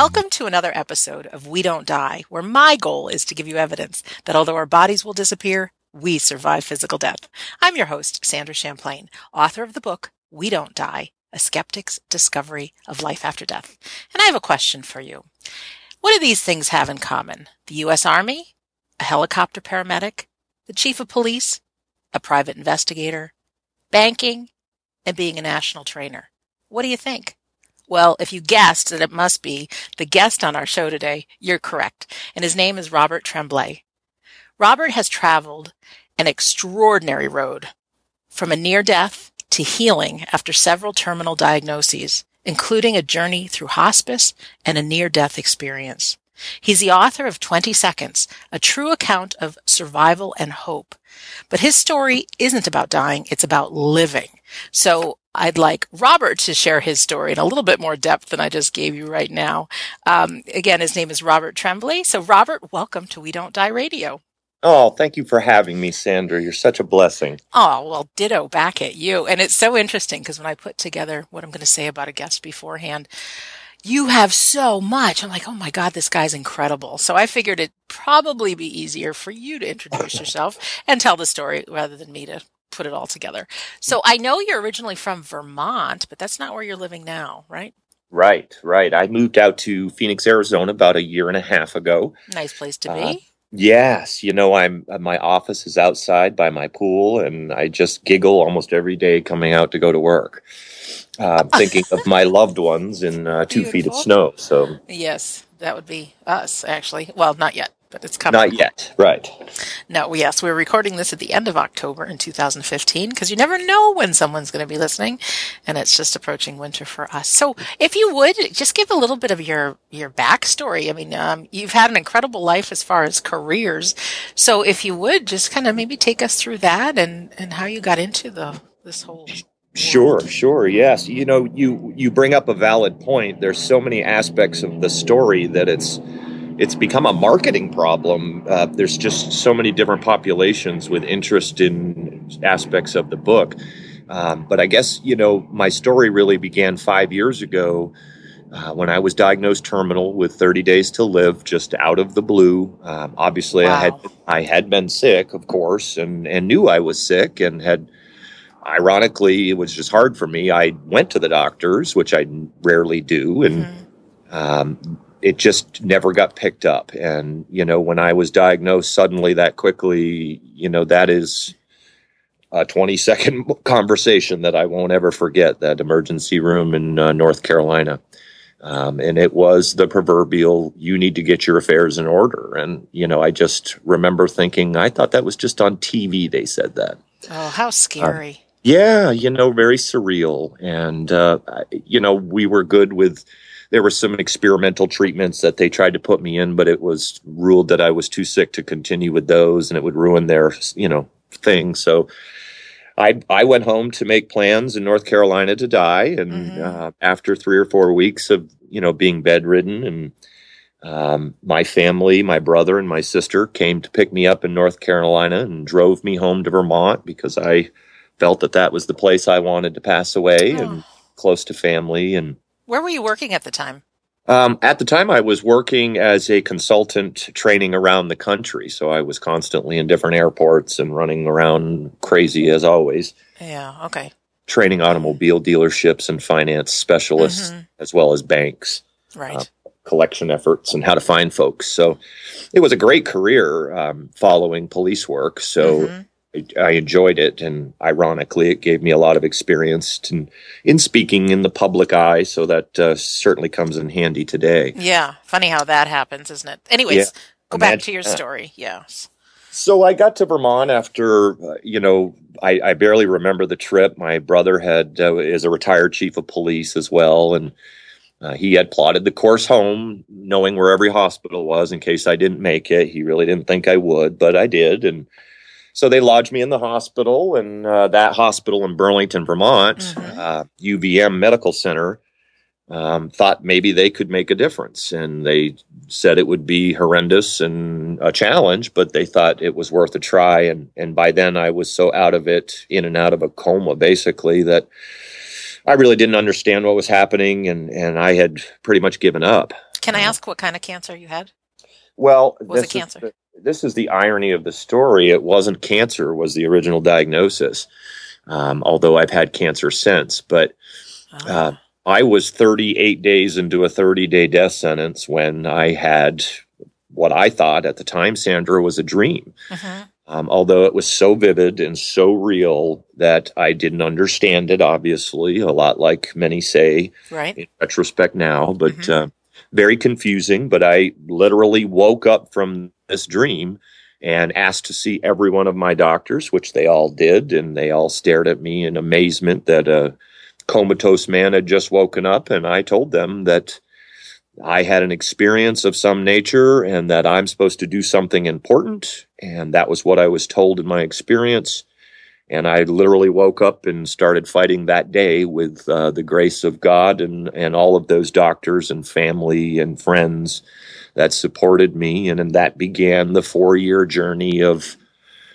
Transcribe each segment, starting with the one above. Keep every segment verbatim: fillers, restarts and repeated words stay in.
Welcome to another episode of We Don't Die, where my goal is to give you evidence that although our bodies will disappear, we survive physical death. I'm your host, Sandra Champlain, author of the book, We Don't Die, A Skeptic's Discovery of Life After Death. And I have a question for you. What do these things have in common? The U S Army, a helicopter paramedic, the chief of police, a private investigator, banking, and being a national trainer. What do you think? Well, if you guessed that it must be the guest on our show today, you're correct. And his name is Robert Tremblay. Robert has traveled an extraordinary road from a near death to healing after several terminal diagnoses, including a journey through hospice and a near-death experience. He's the author of twenty seconds, A True Account of Survival and Hope. But his story isn't about dying, it's about living. So I'd like Robert to share his story in a little bit more depth than I just gave you right now. Um, again, his name is Robert Tremblay. So Robert, welcome to We Don't Die Radio. Oh, thank you for having me, Sandra. You're such a blessing. Oh, well, ditto back at you. And it's so interesting because when I put together what I'm going to say about a guest beforehand, you have so much. I'm like, oh my God, this guy's incredible. So I figured it'd probably be easier for you to introduce yourself and tell the story rather than me to put it all together. So I know you're originally from Vermont, but that's not where you're living now, right? Right, right. I moved out to Phoenix, Arizona about a year and a half ago. Nice place to be. Uh, Yes, you know, I'm my office is outside by my pool, and I just giggle almost every day coming out to go to work. Uh, thinking of my loved ones in uh, two Beautiful. feet of snow. So yes, that would be us, actually. Well, not yet, but it's coming. Not yet, right? No, yes, we're recording this at the end of October in two thousand fifteen because you never know when someone's going to be listening, and it's just approaching winter for us. So, if you would just give a little bit of your your backstory. I mean, um, you've had an incredible life as far as careers. So, if you would just kind of maybe take us through that and and how you got into the this whole. Sure, sure, yes. You know, you you bring up a valid point. There's so many aspects of the story that it's. It's become a marketing problem. Uh, there's just so many different populations with interest in aspects of the book. Um, but I guess, you know, my story really began five years ago uh, when I was diagnosed terminal with thirty days to live, just out of the blue. Um, obviously, wow. I had I had been sick, of course, and, and knew I was sick and had... Ironically, it was just hard for me. I went to the doctors, which I rarely do, and... Mm-hmm. Um, it just never got picked up. And, you know, when I was diagnosed suddenly that quickly, you know, that is a twenty second conversation that I won't ever forget, that emergency room in uh, North Carolina. Um, and it was the proverbial, you need to get your affairs in order. And, you know, I just remember thinking, I thought that was just on T V. They said that. Oh, how scary. Um, yeah. You know, very surreal. And, uh, you know, we were good with, there were some experimental treatments that they tried to put me in, but it was ruled that I was too sick to continue with those and it would ruin their, you know, thing. So I I went home to make plans in North Carolina to die. And mm-hmm. uh, after three or four weeks of, you know, being bedridden and um, my family, my brother and my sister came to pick me up in North Carolina and drove me home to Vermont because I felt that that was the place I wanted to pass away oh. and close to family. And where were you working at the time? Um, at the time, I was working as a consultant training around the country. So I was constantly in different airports and running around crazy as always. Yeah, okay. Training automobile dealerships and finance specialists, mm-hmm. as well as banks. Right. Uh, collection efforts and how to find folks. So it was a great career um, following police work. So mm-hmm. I enjoyed it, and ironically, it gave me a lot of experience to, in speaking in the public eye, so that uh, certainly comes in handy today. Yeah, funny how that happens, isn't it? Anyways, yeah. Go Imagine back to your story. Yes. Yeah. So I got to Vermont after, uh, you know, I, I barely remember the trip. My brother had uh, is a retired chief of police as well, and uh, he had plotted the course home, knowing where every hospital was in case I didn't make it. He really didn't think I would, but I did, and so they lodged me in the hospital, and uh, that hospital in Burlington, Vermont, mm-hmm. uh, U V M Medical Center, um, thought maybe they could make a difference. And they said it would be horrendous and a challenge, but they thought it was worth a try. And, and by then I was so out of it, in and out of a coma, basically, that I really didn't understand what was happening, and, and I had pretty much given up. Can I ask what kind of cancer you had? Well, was it cancer? Is the, this is the irony of the story. It wasn't cancer, was the original diagnosis, um, although I've had cancer since. But uh, I was thirty-eight days into a thirty-day death sentence when I had what I thought at the time, Sandra, was a dream. Uh-huh. Um, although it was so vivid and so real that I didn't understand it, obviously, a lot like many say right. in retrospect now, but mm-hmm. uh, very confusing. But I literally woke up from this dream and asked to see every one of my doctors, which they all did, and they all stared at me in amazement that a comatose man had just woken up, and I told them that I had an experience of some nature and that I'm supposed to do something important. And that was what I was told in my experience. And I literally woke up and started fighting that day with uh, the grace of God and, and all of those doctors and family and friends that supported me. And, and that began the four-year journey of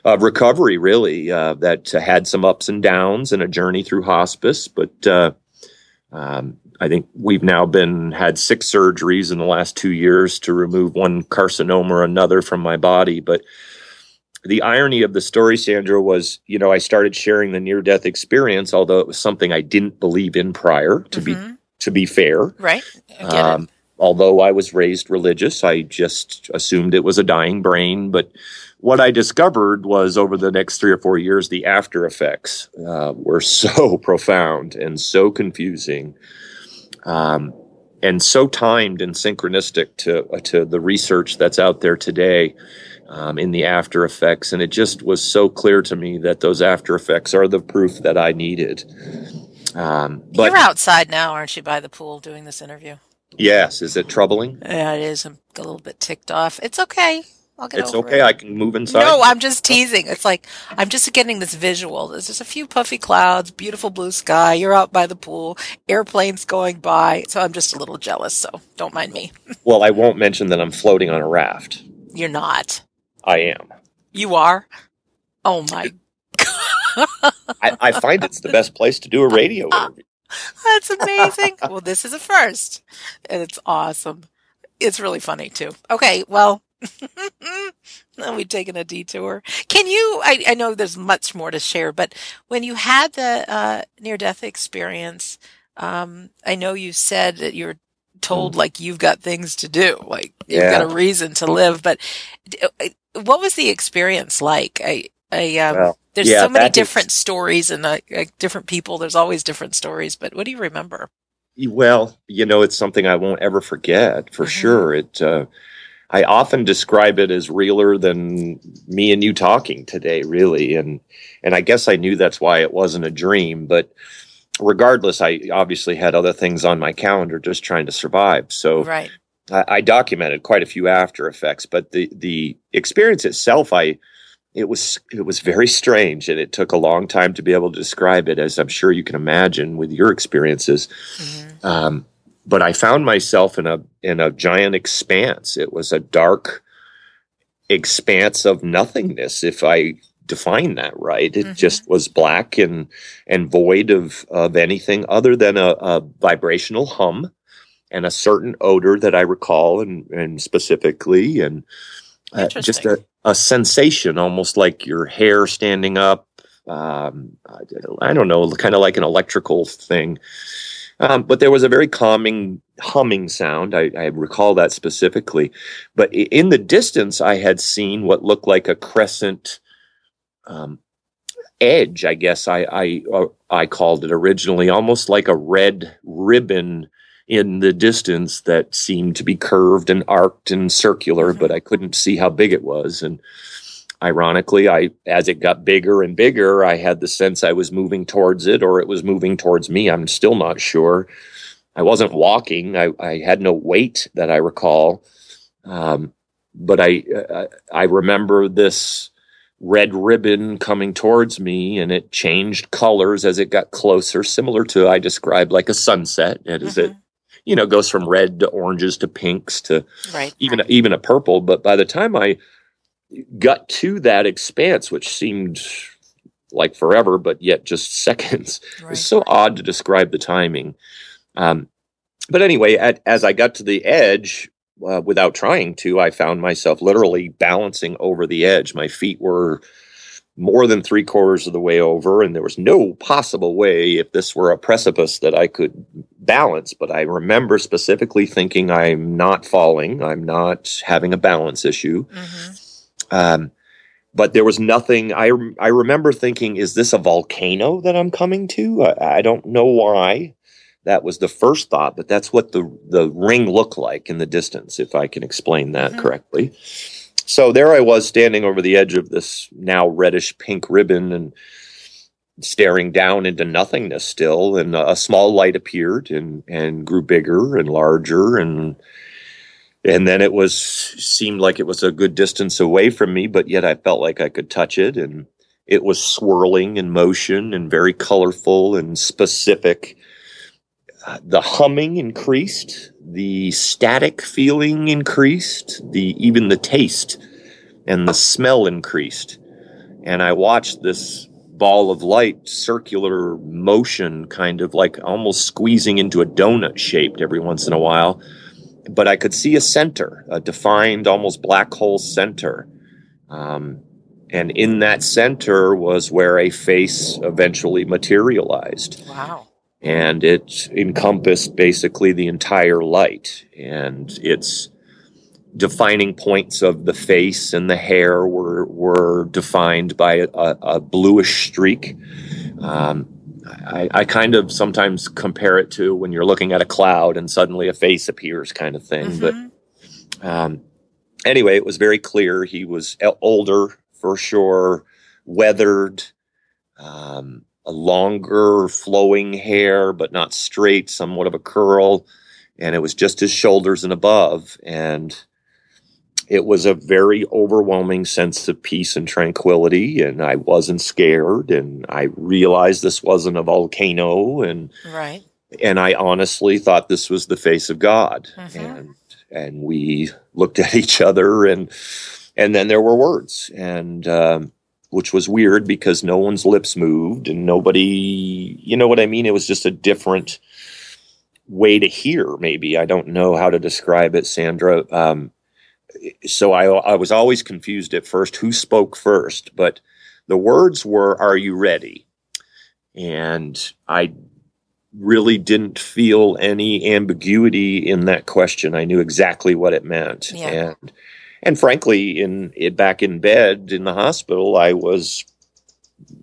of recovery, really, uh, that had some ups and downs and a journey through hospice. But uh, um I think we've now been had six surgeries in the last two years to remove one carcinoma or another from my body. But the irony of the story, Sandra, was, you know, I started sharing the near-death experience, although it was something I didn't believe in prior, to mm-hmm. be to be fair. Right. I get um, it. Although I was raised religious, I just assumed it was a dying brain. But what I discovered was over the next three or four years, the after effects uh, were so profound and so confusing. Um, and so timed and synchronistic to uh, to the research that's out there today um, in the after effects. And it just was so clear to me that those after effects are the proof that I needed. Um, but, you're outside now, aren't you, by the pool doing this interview? Yes. Is it troubling? Yeah, it is. I'm a little bit ticked off. It's okay. I'll get it's over okay. it. It's okay. I can move inside. No, I'm just teasing. It's like I'm just getting this visual. There's just a few puffy clouds, beautiful blue sky. You're out by the pool, airplanes going by. So I'm just a little jealous. So don't mind me. Well, I won't mention that I'm floating on a raft. You're not. I am. You are? Oh, my God. I, I find it's the best place to do a radio interview. That's amazing. Well, this is a first. And it's awesome. It's really funny, too. Okay, well. We've taken a detour. Can you, I, I know there's much more to share, but when you had the uh, near-death experience, um, I know you said that you were told, like, you've got things to do, like, you've yeah. got a reason to live, but what was the experience like? I, I um, well, there's yeah, so many different is... stories and uh, like, different people. There's always different stories, but what do you remember? Well, you know, it's something I won't ever forget, for mm-hmm. sure. It, uh, I often describe it as realer than me and you talking today, really. And and I guess I knew that's why it wasn't a dream. But regardless, I obviously had other things on my calendar just trying to survive. So right. I, I documented quite a few after effects. But the, the experience itself, I it was it was very strange. And it took a long time to be able to describe it, as I'm sure you can imagine with your experiences. Mm-hmm. Um But I found myself in a in a giant expanse. It was a dark expanse of nothingness, if I define that right. It mm-hmm. just was black and and void of, of anything other than a, a vibrational hum and a certain odor that I recall and, and specifically and uh, just a, a sensation, almost like your hair standing up. Um, I don't know, kind of like an electrical thing. Um, but there was a very calming humming sound. I, I recall that specifically. But in the distance, I had seen what looked like a crescent um, edge, I guess I, I, I called it originally, almost like a red ribbon in the distance that seemed to be curved and arced and circular, but I couldn't see how big it was. And ironically, I as it got bigger and bigger, I had the sense I was moving towards it or it was moving towards me. I'm still not sure. I wasn't walking. I, I had no weight that I recall. Um, but I, uh, I remember this red ribbon coming towards me, and it changed colors as it got closer, similar to I described like a sunset. And as mm-hmm. it you know, goes from red to oranges to pinks to right. even, even a purple. But by the time I got to that expanse, which seemed like forever, but yet just seconds. Right. It's so odd to describe the timing. Um, but anyway, at, as I got to the edge, uh, without trying to, I found myself literally balancing over the edge. My feet were more than three quarters of the way over, and there was no possible way, if this were a precipice, that I could balance. But I remember specifically thinking, I'm not falling. I'm not having a balance issue. Mm-hmm. Um, but there was nothing. I, I remember thinking, is this a volcano that I'm coming to? I, I don't know why. That was the first thought, but that's what the, the ring looked like in the distance, if I can explain that mm-hmm. correctly. So there I was, standing over the edge of this now reddish pink ribbon and staring down into nothingness still. And a small light appeared and, and grew bigger and larger. And and then it was seemed like it was a good distance away from me, but yet I felt like I could touch it. And it was swirling in motion and very colorful and specific. The humming increased, the static feeling increased, the even the taste and the smell increased. And I watched this ball of light, circular motion, kind of like almost squeezing into a donut shaped every once in a while. But I could see a center, a defined almost black hole center. Um, and in that center was where a face eventually materialized. Wow. And it encompassed basically the entire light, and its defining points of the face and the hair were were defined by a, a bluish streak. Um, I, I kind of sometimes compare it to when you're looking at a cloud and suddenly a face appears, kind of thing. Mm-hmm. But um, anyway, it was very clear. He was older for sure, weathered. Um, A longer flowing hair, but not straight, somewhat of a curl. And it was just his shoulders and above. And it was a very overwhelming sense of peace and tranquility. And I wasn't scared. And I realized this wasn't a volcano. And, right. and I honestly thought this was the face of God. Mm-hmm. And, and we looked at each other, and, and then there were words. And, um, which was weird because no one's lips moved and nobody, you know what I mean? It was just a different way to hear, maybe. I don't know how to describe it, Sandra. Um, so I, I was always confused at first who spoke first, but the words were, "Are you ready?" And I really didn't feel any ambiguity in that question. I knew exactly what it meant. Yeah. And And frankly, in it, back in bed in the hospital, I was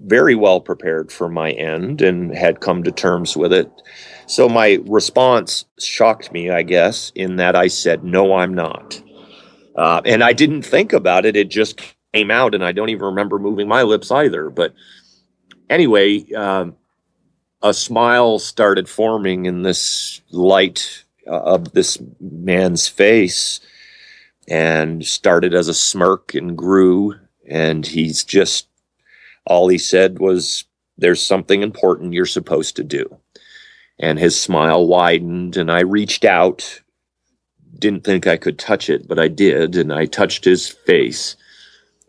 very well prepared for my end and had come to terms with it. So my response shocked me, I guess, in that I said, "No, I'm not." Uh, and I didn't think about it. It just came out, and I don't even remember moving my lips either. But anyway, um, a smile started forming in this light uh, of this man's face. And started as a smirk and grew, and he's just, all he said was, "There's something important you're supposed to do." And his smile widened, and I reached out, didn't think I could touch it, but I did, and I touched his face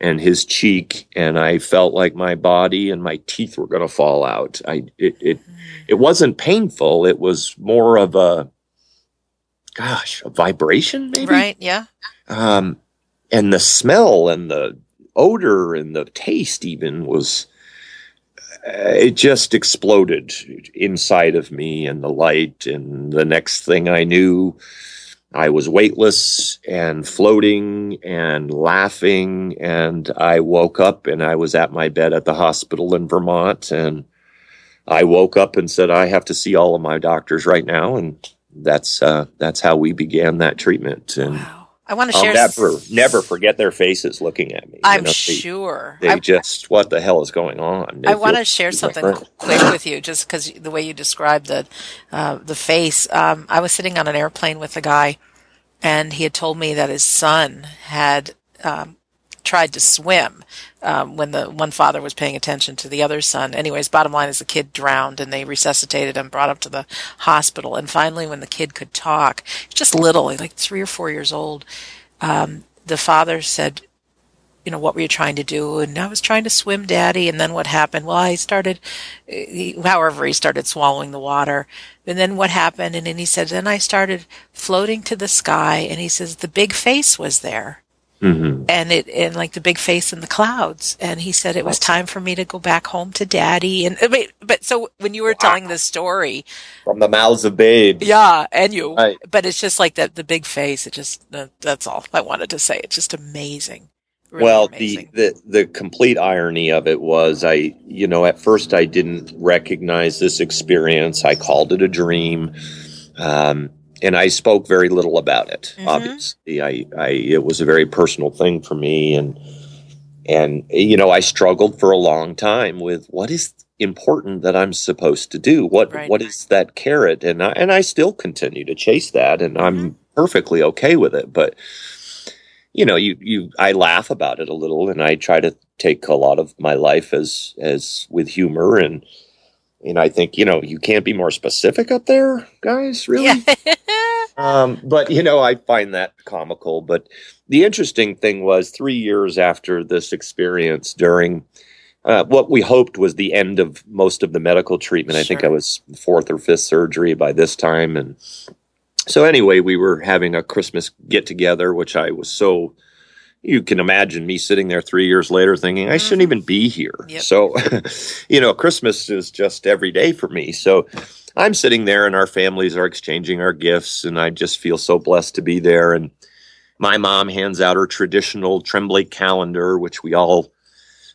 and his cheek, and I felt like my body and my teeth were going to fall out. I it, it it wasn't painful, it was more of a, gosh, a vibration maybe? Right, yeah. Um, and the smell and the odor and the taste even was, uh, it just exploded inside of me and the light. And the next thing I knew, I was weightless and floating and laughing. And I woke up and I was at my bed at the hospital in Vermont. And I woke up and said, "I have to see all of my doctors right now." And that's, uh, that's how we began that treatment. And wow. I want to share. I'll never, s- never forget their faces looking at me. I'm you know, they, sure. They I'm, just, what the hell is going on? They I want to share something different. quick with you, just because the way you described the uh, the face. Um, I was sitting on an airplane with a guy, and he had told me that his son had um, tried to swim um, when the one father was paying attention to the other son. Anyways, bottom line is the kid drowned, and they resuscitated him, brought up to the hospital. And finally, when the kid could talk, just little, like three or four years old, um, the father said, you know, what were you trying to do? And I was trying to swim, Daddy. And then what happened? Well, I started, however, he started swallowing the water. And then what happened? And then he said, then I started floating to the sky. And he says, the big face was there. Mm-hmm. And it, and like the big face in the clouds. And he said it was time for me to go back home to Daddy. And but, but so when you were wow. telling this story from the mouths of babes, yeah, and you, right. but it's just like that the big face. It just that's all I wanted to say. It's just amazing. Really well, amazing. the the the complete irony of it was I, you know, at first I didn't recognize this experience. I called it a dream. Um, And I spoke very little about it. Mm-hmm. Obviously, I, I it was a very personal thing for me, and and you know I struggled for a long time with what is important that I'm supposed to do. What right. what is that carrot? And I, and I still continue to chase that, and mm-hmm. I'm perfectly okay with it. But you know, you you I laugh about it a little, and I try to take a lot of my life as as with humor and. And I think, you know, you can't be more specific up there, guys, really? Yeah. um, but, you know, I find that comical. But the interesting thing was three years after this experience during uh, what we hoped was the end of most of the medical treatment. Sure. I think I was fourth or fifth surgery by this time. And so anyway, we were having a Christmas get-together, which I was so... You can imagine me sitting there three years later thinking, I shouldn't even be here. Yep. So, you know, Christmas is just every day for me. So I'm sitting there and our families are exchanging our gifts and I just feel so blessed to be there. And my mom hands out her traditional Tremblay calendar, which we all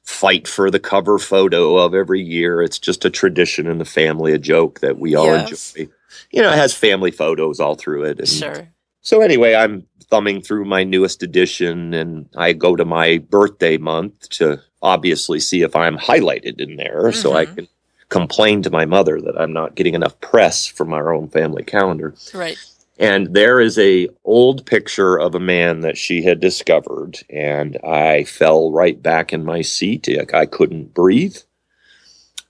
fight for the cover photo of every year. It's just a tradition in the family, a joke that we all yes. enjoy. You know, it has family photos all through it. And sure. So anyway, I'm thumbing through my newest edition, and I go to my birthday month to obviously see if I'm highlighted in there mm-hmm. so I can complain to my mother that I'm not getting enough press from our own family calendar. Right. And there is a old picture of a man that she had discovered, and I fell right back in my seat. I couldn't breathe.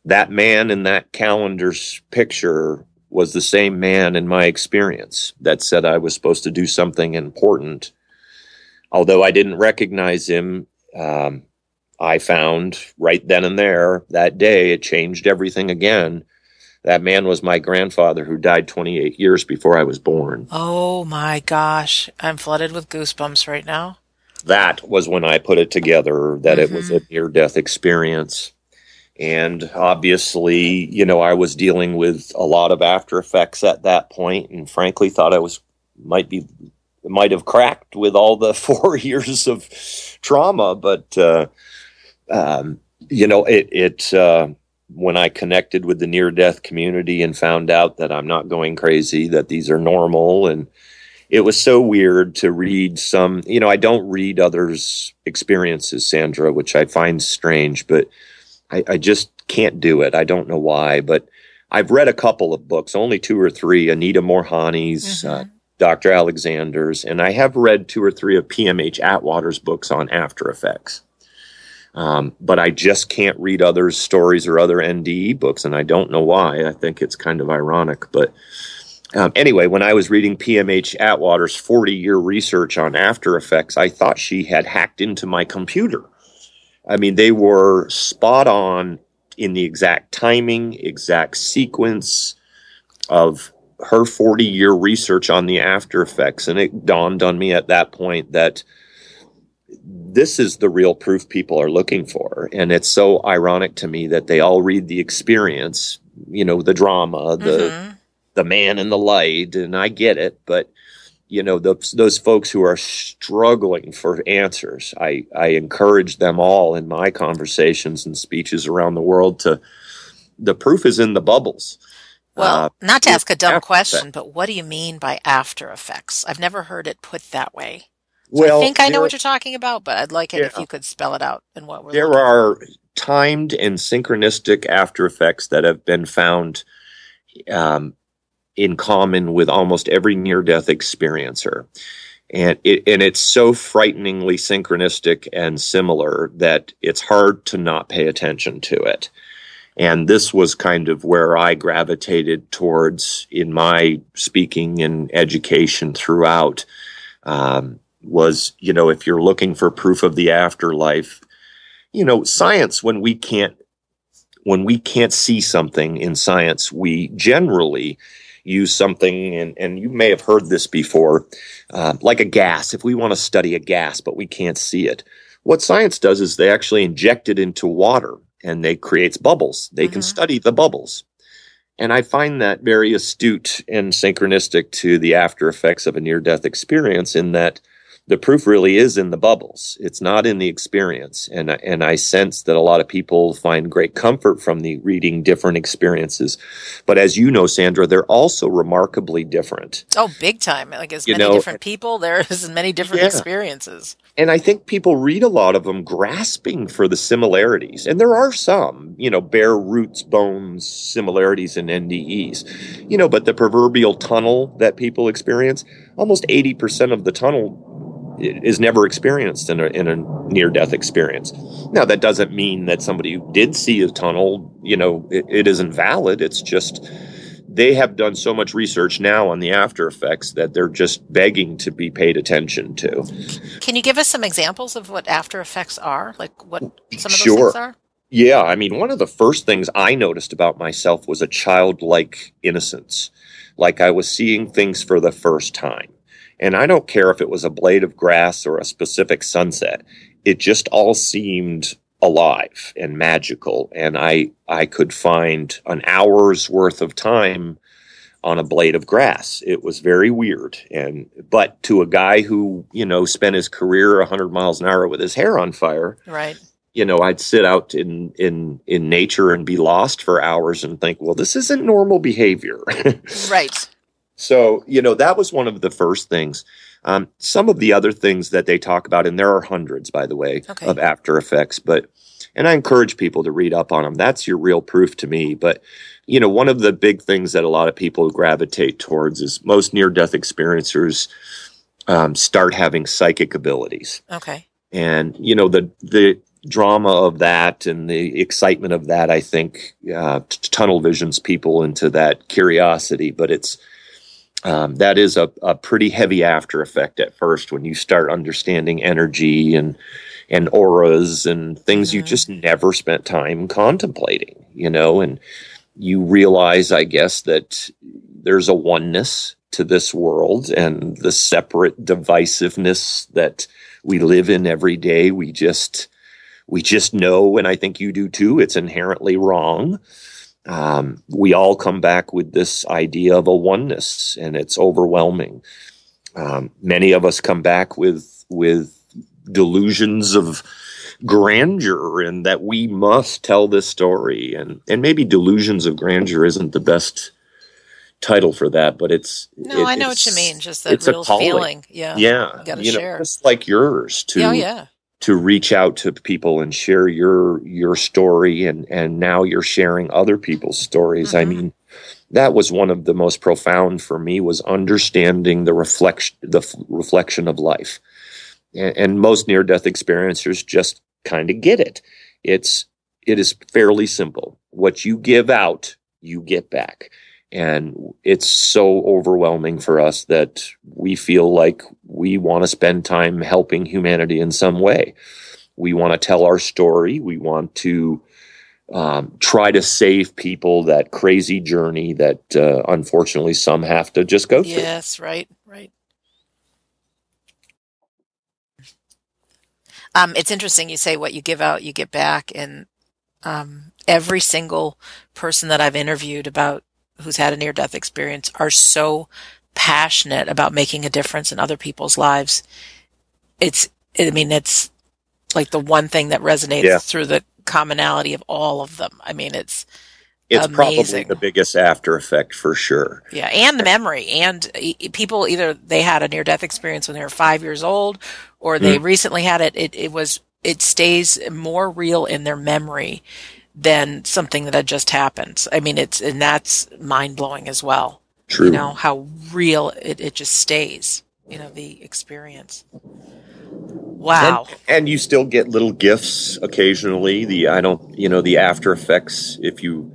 That man in that calendar's picture was the same man in my experience that said I was supposed to do something important. Although I didn't recognize him, um, I found right then and there, that day, it changed everything again. That man was my grandfather who died twenty-eight years before I was born. Oh, my gosh. I'm flooded with goosebumps right now. That was when I put it together, that mm-hmm. it was a near-death experience. And obviously, you know, I was dealing with a lot of after effects at that point, and frankly, thought I was might be might have cracked with all the four years of trauma. But uh, um, you know, it, it uh, when I connected with the near death community and found out that I'm not going crazy, that these are normal, and it was so weird to read some. You know, I don't read others' experiences, Sandra, which I find strange, but. I, I just can't do it. I don't know why, but I've read a couple of books, only two or three, Anita Morhani's, mm-hmm. uh, Doctor Alexander's, and I have read two or three of P M H Atwater's books on After Effects. Um, but I just can't read others' stories or other N D E books, and I don't know why. I think it's kind of ironic. But um, anyway, when I was reading P M H Atwater's forty-year research on After Effects, I thought she had hacked into my computer. I mean, they were spot on in the exact timing, exact sequence of her forty-year research on the after effects. And it dawned on me at that point that this is the real proof people are looking for. And it's so ironic to me that they all read the experience, you know, the drama, the mm-hmm. the man in the light, and I get it, but... You know, those, those folks who are struggling for answers, I, I encourage them all in my conversations and speeches around the world to, the proof is in the bubbles. Well, uh, not to ask a dumb question, but what do you mean by after effects? I've never heard it put that way. So well, I think I know what you're talking about, but I'd like it yeah, if you could spell it out and what we're there are for. Timed and synchronistic after effects that have been found, um, in common with almost every near-death experiencer. And it, and it's so frighteningly synchronistic and similar that it's hard to not pay attention to it. And this was kind of where I gravitated towards in my speaking and education throughout. Um, was, you know, if you're looking for proof of the afterlife, you know, science, when we can't, when we can't see something in science, we generally use something, and, and you may have heard this before, uh, like a gas. If we want to study a gas, but we can't see it, what science does is they actually inject it into water, and they creates bubbles. They mm-hmm. can study the bubbles. And I find that very astute and synchronistic to the after effects of a near-death experience, in that the proof really is in the bubbles. It's not in the experience. And, and I sense that a lot of people find great comfort from the reading different experiences. But as you know, Sandra, they're also remarkably different. Oh, big time. Like as you many know, different people, there's as many different yeah. experiences. And I think people read a lot of them grasping for the similarities. And there are some, you know, bare roots, bones, similarities in N D Es. You know, but the proverbial tunnel that people experience, almost eighty percent of the tunnel is never experienced in a, in a near-death experience. Now, that doesn't mean that somebody who did see a tunnel, you know, it, it isn't valid. It's just they have done so much research now on the after effects that they're just begging to be paid attention to. Can you give us some examples of what after effects are? Like what some of those sure. things are? Yeah. I mean, one of the first things I noticed about myself was a childlike innocence. Like I was seeing things for the first time. And I don't care if it was a blade of grass or a specific sunset. It just all seemed alive and magical. And I, I could find an hour's worth of time on a blade of grass. It was very weird. And, but to a guy who, you know, spent his career one hundred miles an hour with his hair on fire. Right. You know, I'd sit out in, in, in nature and be lost for hours and think, well, this isn't normal behavior. Right. So, you know, that was one of the first things. Um, some of the other things that they talk about, and there are hundreds, by the way, okay. of after effects, but, and I encourage people to read up on them. That's your real proof to me. But, you know, one of the big things that a lot of people gravitate towards is most near-death experiencers um, start having psychic abilities. Okay. And, you know, the, the drama of that and the excitement of that, I think, uh, t- tunnel visions people into that curiosity, but it's, Um, that is a, a pretty heavy after effect at first when you start understanding energy and and auras and things mm-hmm. you just never spent time contemplating, you know, and you realize, I guess, that there's a oneness to this world and the separate divisiveness that we live in every day. We just we just know, and I think you do too, it's inherently wrong. Um, we all come back with this idea of a oneness, and it's overwhelming. Um, many of us come back with with delusions of grandeur, and that we must tell this story. And and maybe delusions of grandeur isn't the best title for that, but it's no, it, I know what you mean. Just that real feeling, yeah, yeah, you gotta you share. Know, just like yours too. Oh, yeah. To reach out to people and share your your story, and, and now you're sharing other people's stories. Mm-hmm. I mean, that was one of the most profound for me, was understanding the reflection the f- reflection of life. And, and most near-death experiencers just kind of get it. It's it is fairly simple. What you give out, you get back. And it's so overwhelming for us that we feel like we want to spend time helping humanity in some way. We want to tell our story. We want to um, try to save people that crazy journey that uh, unfortunately some have to just go through. Yes, right, right. Um, it's interesting you say what you give out, you get back. And um, every single person that I've interviewed about who's had a near-death experience are so passionate about making a difference in other people's lives. It's, I mean, it's like the one thing that resonates yeah. through the commonality of all of them. I mean, it's It's amazing. Probably the biggest after effect for sure. Yeah, and the memory. And e- people, either they had a near-death experience when they were five years old, or they mm. recently had it. It, it was, it stays more real in their memory than something that had just happened. I mean, it's, and that's mind blowing as well. True. You know, how real it, it just stays, you know, the experience. Wow. And, and you still get little gifts occasionally. The, I don't, you know, the after effects, if you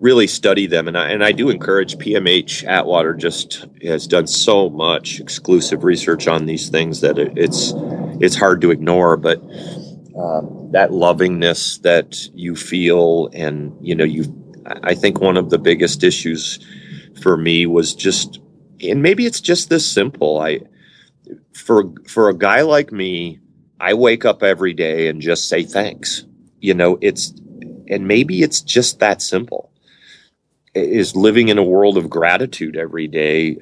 really study them. And I, and I do encourage P M H Atwater just has done so much exclusive research on these things that it, it's, it's hard to ignore, but um, that lovingness that you feel. And, you know, you, I think one of the biggest issues for me was just, and maybe it's just this simple. I, for, for a guy like me, I wake up every day and just say, thanks, you know, it's, and maybe it's just that simple. Is living in a world of gratitude every day.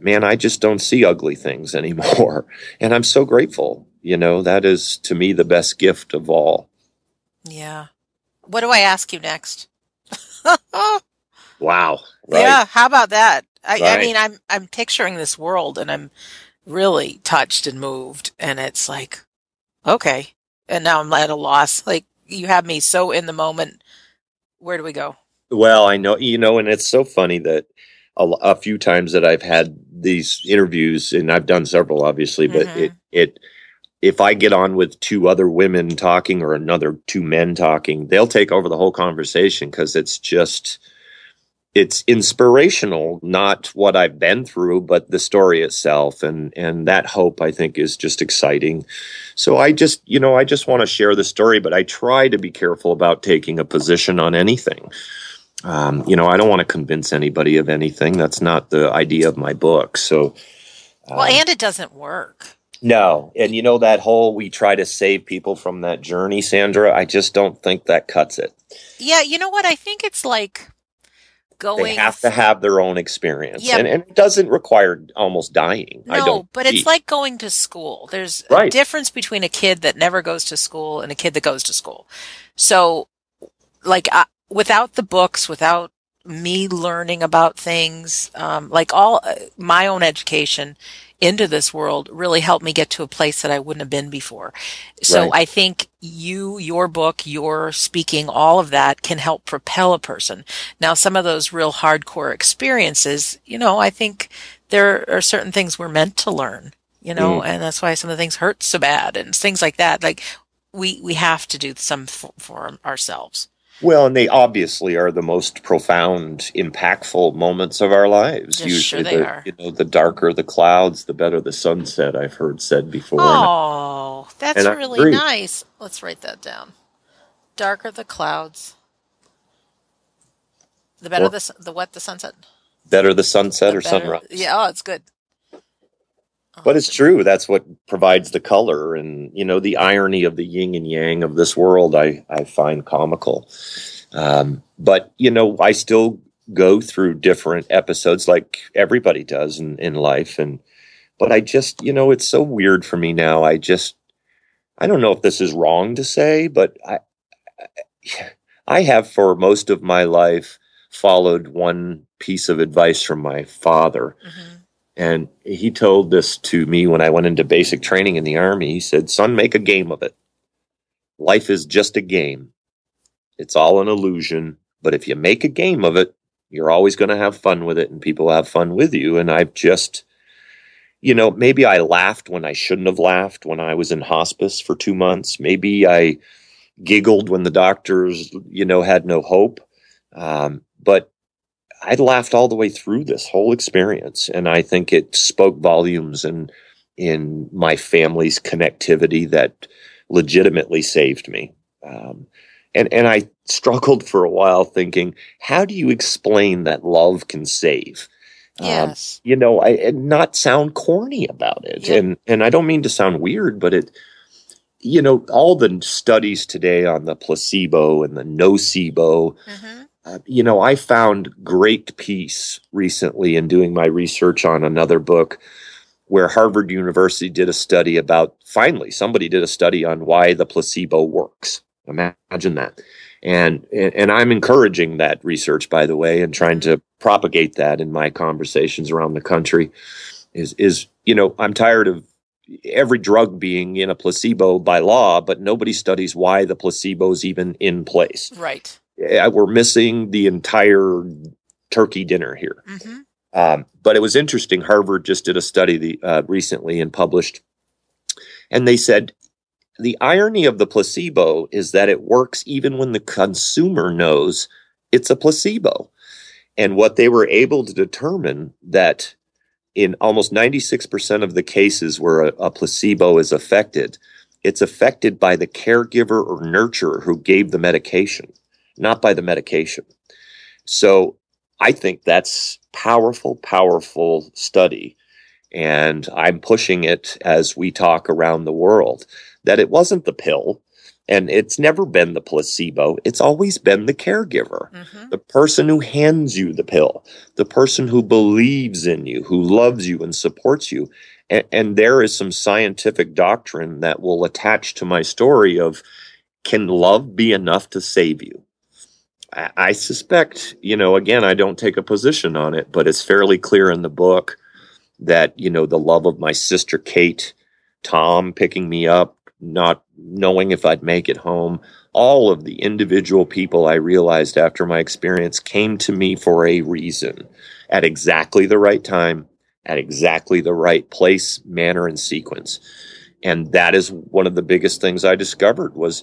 Man, I just don't see ugly things anymore. And I'm so grateful. You know, that is to me the best gift of all. Yeah. What do I ask you next? Wow. Right. Yeah. How about that? I, right. I mean, I'm, I'm picturing this world and I'm really touched and moved, and it's like, okay. And now I'm at a loss. Like, you have me so in the moment. Where do we go? Well, I know, you know, and it's so funny that a, a few times that I've had these interviews, and I've done several, obviously, but mm-hmm. it, it, if I get on with two other women talking or another two men talking, they'll take over the whole conversation, because it's just, it's inspirational, not what I've been through, but the story itself. And, and that hope, I think, is just exciting. So I just, you know, I just want to share the story, but I try to be careful about taking a position on anything. Um, you know, I don't want to convince anybody of anything. That's not the idea of my book. So, um, well, and it doesn't work. No. And you know, that whole, we try to save people from that journey, Sandra, I just don't think that cuts it. Yeah. You know what? I think it's like going. They have to have their own experience. Yeah. And, and it doesn't require almost dying. No, I don't but eat. It's like going to school. There's right. a difference between a kid that never goes to school and a kid that goes to school. So like, I, without the books, without me learning about things, um, like all uh, my own education into this world really helped me get to a place that I wouldn't have been before. So right. I think you, your book, your speaking, all of that can help propel a person. Now, some of those real hardcore experiences, you know, I think there are certain things we're meant to learn, you know, mm. and that's why some of the things hurt so bad and things like that. Like we, we have to do some f- for ourselves. Well, and they obviously are the most profound, impactful moments of our lives. Yes, usually, sure they the, are. You know, the darker the clouds, the better the sunset, I've heard said before. Oh, I, that's really nice. Let's write that down. Darker the clouds, the better or, the the what the sunset. Better the sunset the or better, sunrise. Yeah, oh, it's good. But it's true. That's what provides the color. And, you know, the irony of the yin and yang of this world, I, I find comical. Um, but, you know, I still go through different episodes like everybody does in, in life. And, but I just, you know, it's so weird for me now. I just, I don't know if this is wrong to say, but I, I have for most of my life followed one piece of advice from my father. Mm-hmm. And he told this to me when I went into basic training in the Army. He said, son, make a game of it. Life is just a game. It's all an illusion. But if you make a game of it, you're always going to have fun with it, and people have fun with you. And I've just, you know, maybe I laughed when I shouldn't have laughed when I was in hospice for two months. Maybe I giggled when the doctors, you know, had no hope. Um, but I laughed all the way through this whole experience, and I think it spoke volumes in, in my family's connectivity that legitimately saved me. Um, and, and I struggled for a while thinking, how do you explain that love can save? Yes. Um, you know, I, and not sound corny about it. Yep. And, and I don't mean to sound weird, but it, you know, all the studies today on the placebo and the nocebo, mm-hmm. You know, I found great peace recently in doing my research on another book where Harvard University did a study about, finally, somebody did a study on why the placebo works. Imagine that. And, and I'm encouraging that research, by the way, and trying to propagate that in my conversations around the country is, is, you know, I'm tired of every drug being in a placebo by law, but nobody studies why the placebo's even in place. Right. We're missing the entire turkey dinner here. Mm-hmm. Um, but it was interesting. Harvard just did a study the, uh, recently and published, and they said the irony of the placebo is that it works even when the consumer knows it's a placebo. And what they were able to determine that in almost ninety-six percent of the cases where a, a placebo is affected, it's affected by the caregiver or nurturer who gave the medication, not by the medication. So I think that's powerful, powerful study. And I'm pushing it as we talk around the world, that it wasn't the pill. And it's never been the placebo. It's always been the caregiver, mm-hmm. the person who hands you the pill, the person who believes in you, who loves you and supports you. And, and there is some scientific doctrine that will attach to my story of, can love be enough to save you? I, I suspect, you know, again, I don't take a position on it, but it's fairly clear in the book that, you know, the love of my sister, Kate, Tom picking me up, not knowing if I'd make it home. All of the individual people I realized after my experience came to me for a reason at exactly the right time, at exactly the right place, manner, and sequence. And that is one of the biggest things I discovered was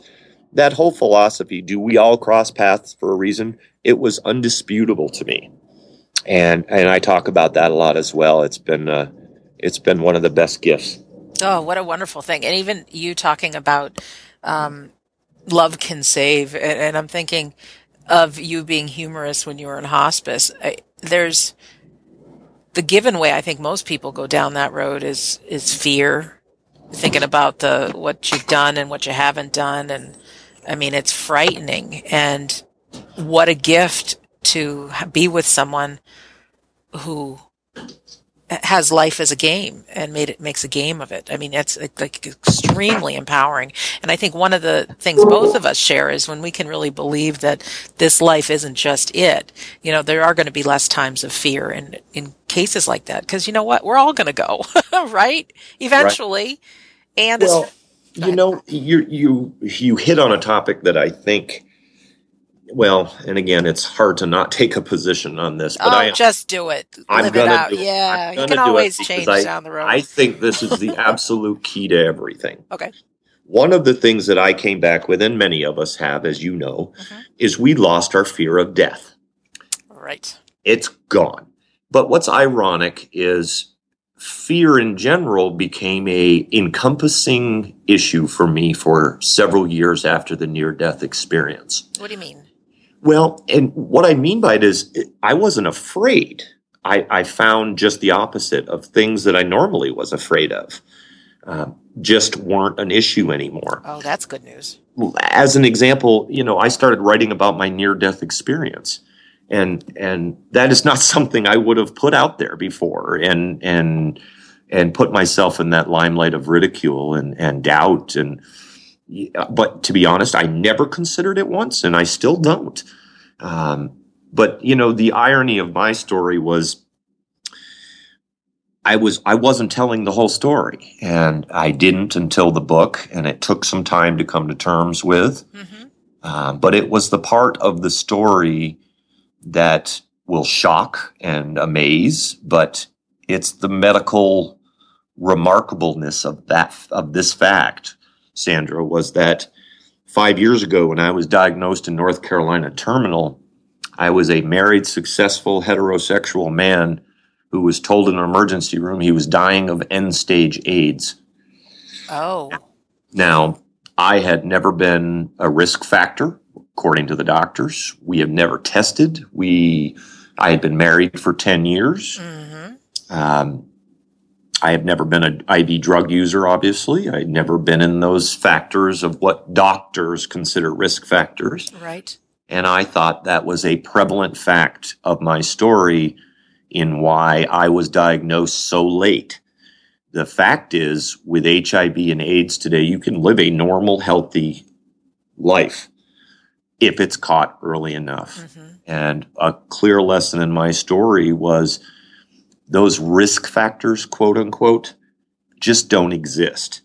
that whole philosophy, do we all cross paths for a reason? It was undisputable to me. And and I talk about that a lot as well. It's been uh, it's been one of the best gifts. Oh, what a wonderful thing. And even you talking about um, love can save. And, and I'm thinking of you being humorous when you were in hospice. I, there's the given way I think most people go down that road is is fear, thinking about the what you've done and what you haven't done. And, I mean, it's frightening. And what a gift to be with someone who has life as a game and made it makes a game of it. I mean, that's like extremely empowering. And I think one of the things both of us share is when we can really believe that this life isn't just it, you know, there are going to be less times of fear in, in cases like that. Cause you know what? We're all going to go, right? Eventually. Right. And well, you know, you, you, you hit on a topic that I think, well, and again, it's hard to not take a position on this. But oh, I, just do it. I'm Live gonna it out. Do it. Yeah, you can always change I, down the road. I think this is the absolute key to everything. Okay. One of the things that I came back with, and many of us have, as you know, mm-hmm. is we lost our fear of death. Right. It's gone. But what's ironic is fear in general became a encompassing issue for me for several years after the near-death experience. What do you mean? Well, and what I mean by it is I wasn't afraid. I, I found just the opposite of things that I normally was afraid of, uh, just weren't an issue anymore. Oh, that's good news. As an example, you know, I started writing about my near-death experience, and and that is not something I would have put out there before, and and and put myself in that limelight of ridicule and and doubt and. But to be honest, I never considered it once, and I still don't. Um, but you know, the irony of my story was, I was I wasn't telling the whole story, and I didn't until the book, and it took some time to come to terms with. Mm-hmm. Uh, but it was the part of the story that will shock and amaze, but it's the medical remarkableness of that of this fact. Sandra, was that five years ago when I was diagnosed in North Carolina terminal, I was a married, successful, heterosexual man who was told in an emergency room he was dying of end-stage AIDS. Oh. Now, I had never been a risk factor, according to the doctors. We have never tested. We, I had been married for ten years. Mm-hmm. Um I have never been an I V drug user, obviously. I've never been in those factors of what doctors consider risk factors. Right. And I thought that was a prevalent fact of my story in why I was diagnosed so late. The fact is, with H I V and AIDS today, you can live a normal, healthy life if it's caught early enough. Mm-hmm. And a clear lesson in my story was those risk factors, quote unquote, just don't exist.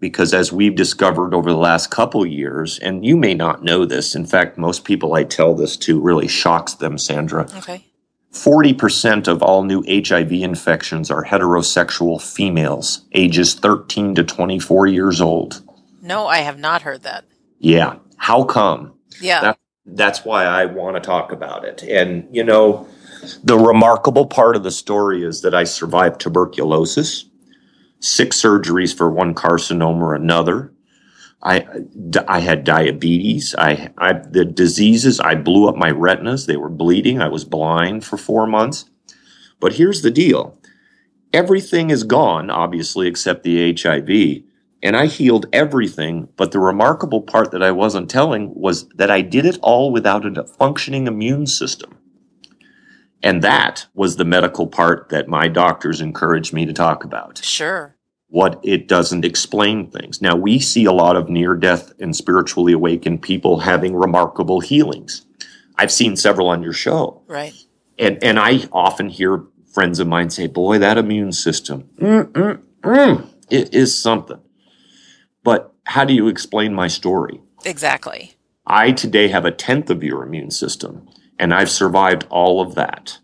Because as we've discovered over the last couple years, and you may not know this, in fact, most people I tell this to really shocks them, Sandra. Okay. forty percent of all new H I V infections are heterosexual females, ages thirteen to twenty-four years old. No, I have not heard that. Yeah. How come? Yeah. That, that's why I want to talk about it. And, you know, the remarkable part of the story is that I survived tuberculosis, six surgeries for one carcinoma or another. I, I had diabetes. I, I, the diseases, I blew up my retinas. They were bleeding. I was blind for four months. But here's the deal. Everything is gone, obviously, except the H I V. And I healed everything. But the remarkable part that I wasn't telling was that I did it all without a functioning immune system. And that was the medical part that my doctors encouraged me to talk about. Sure. What it doesn't explain things. Now, we see a lot of near-death and spiritually awakened people having remarkable healings. I've seen several on your show. Right. And and I often hear friends of mine say, boy, that immune system, mm, mm, mm, it is something. But how do you explain my story? Exactly. I today have a tenth of your immune system, and I've survived all of that.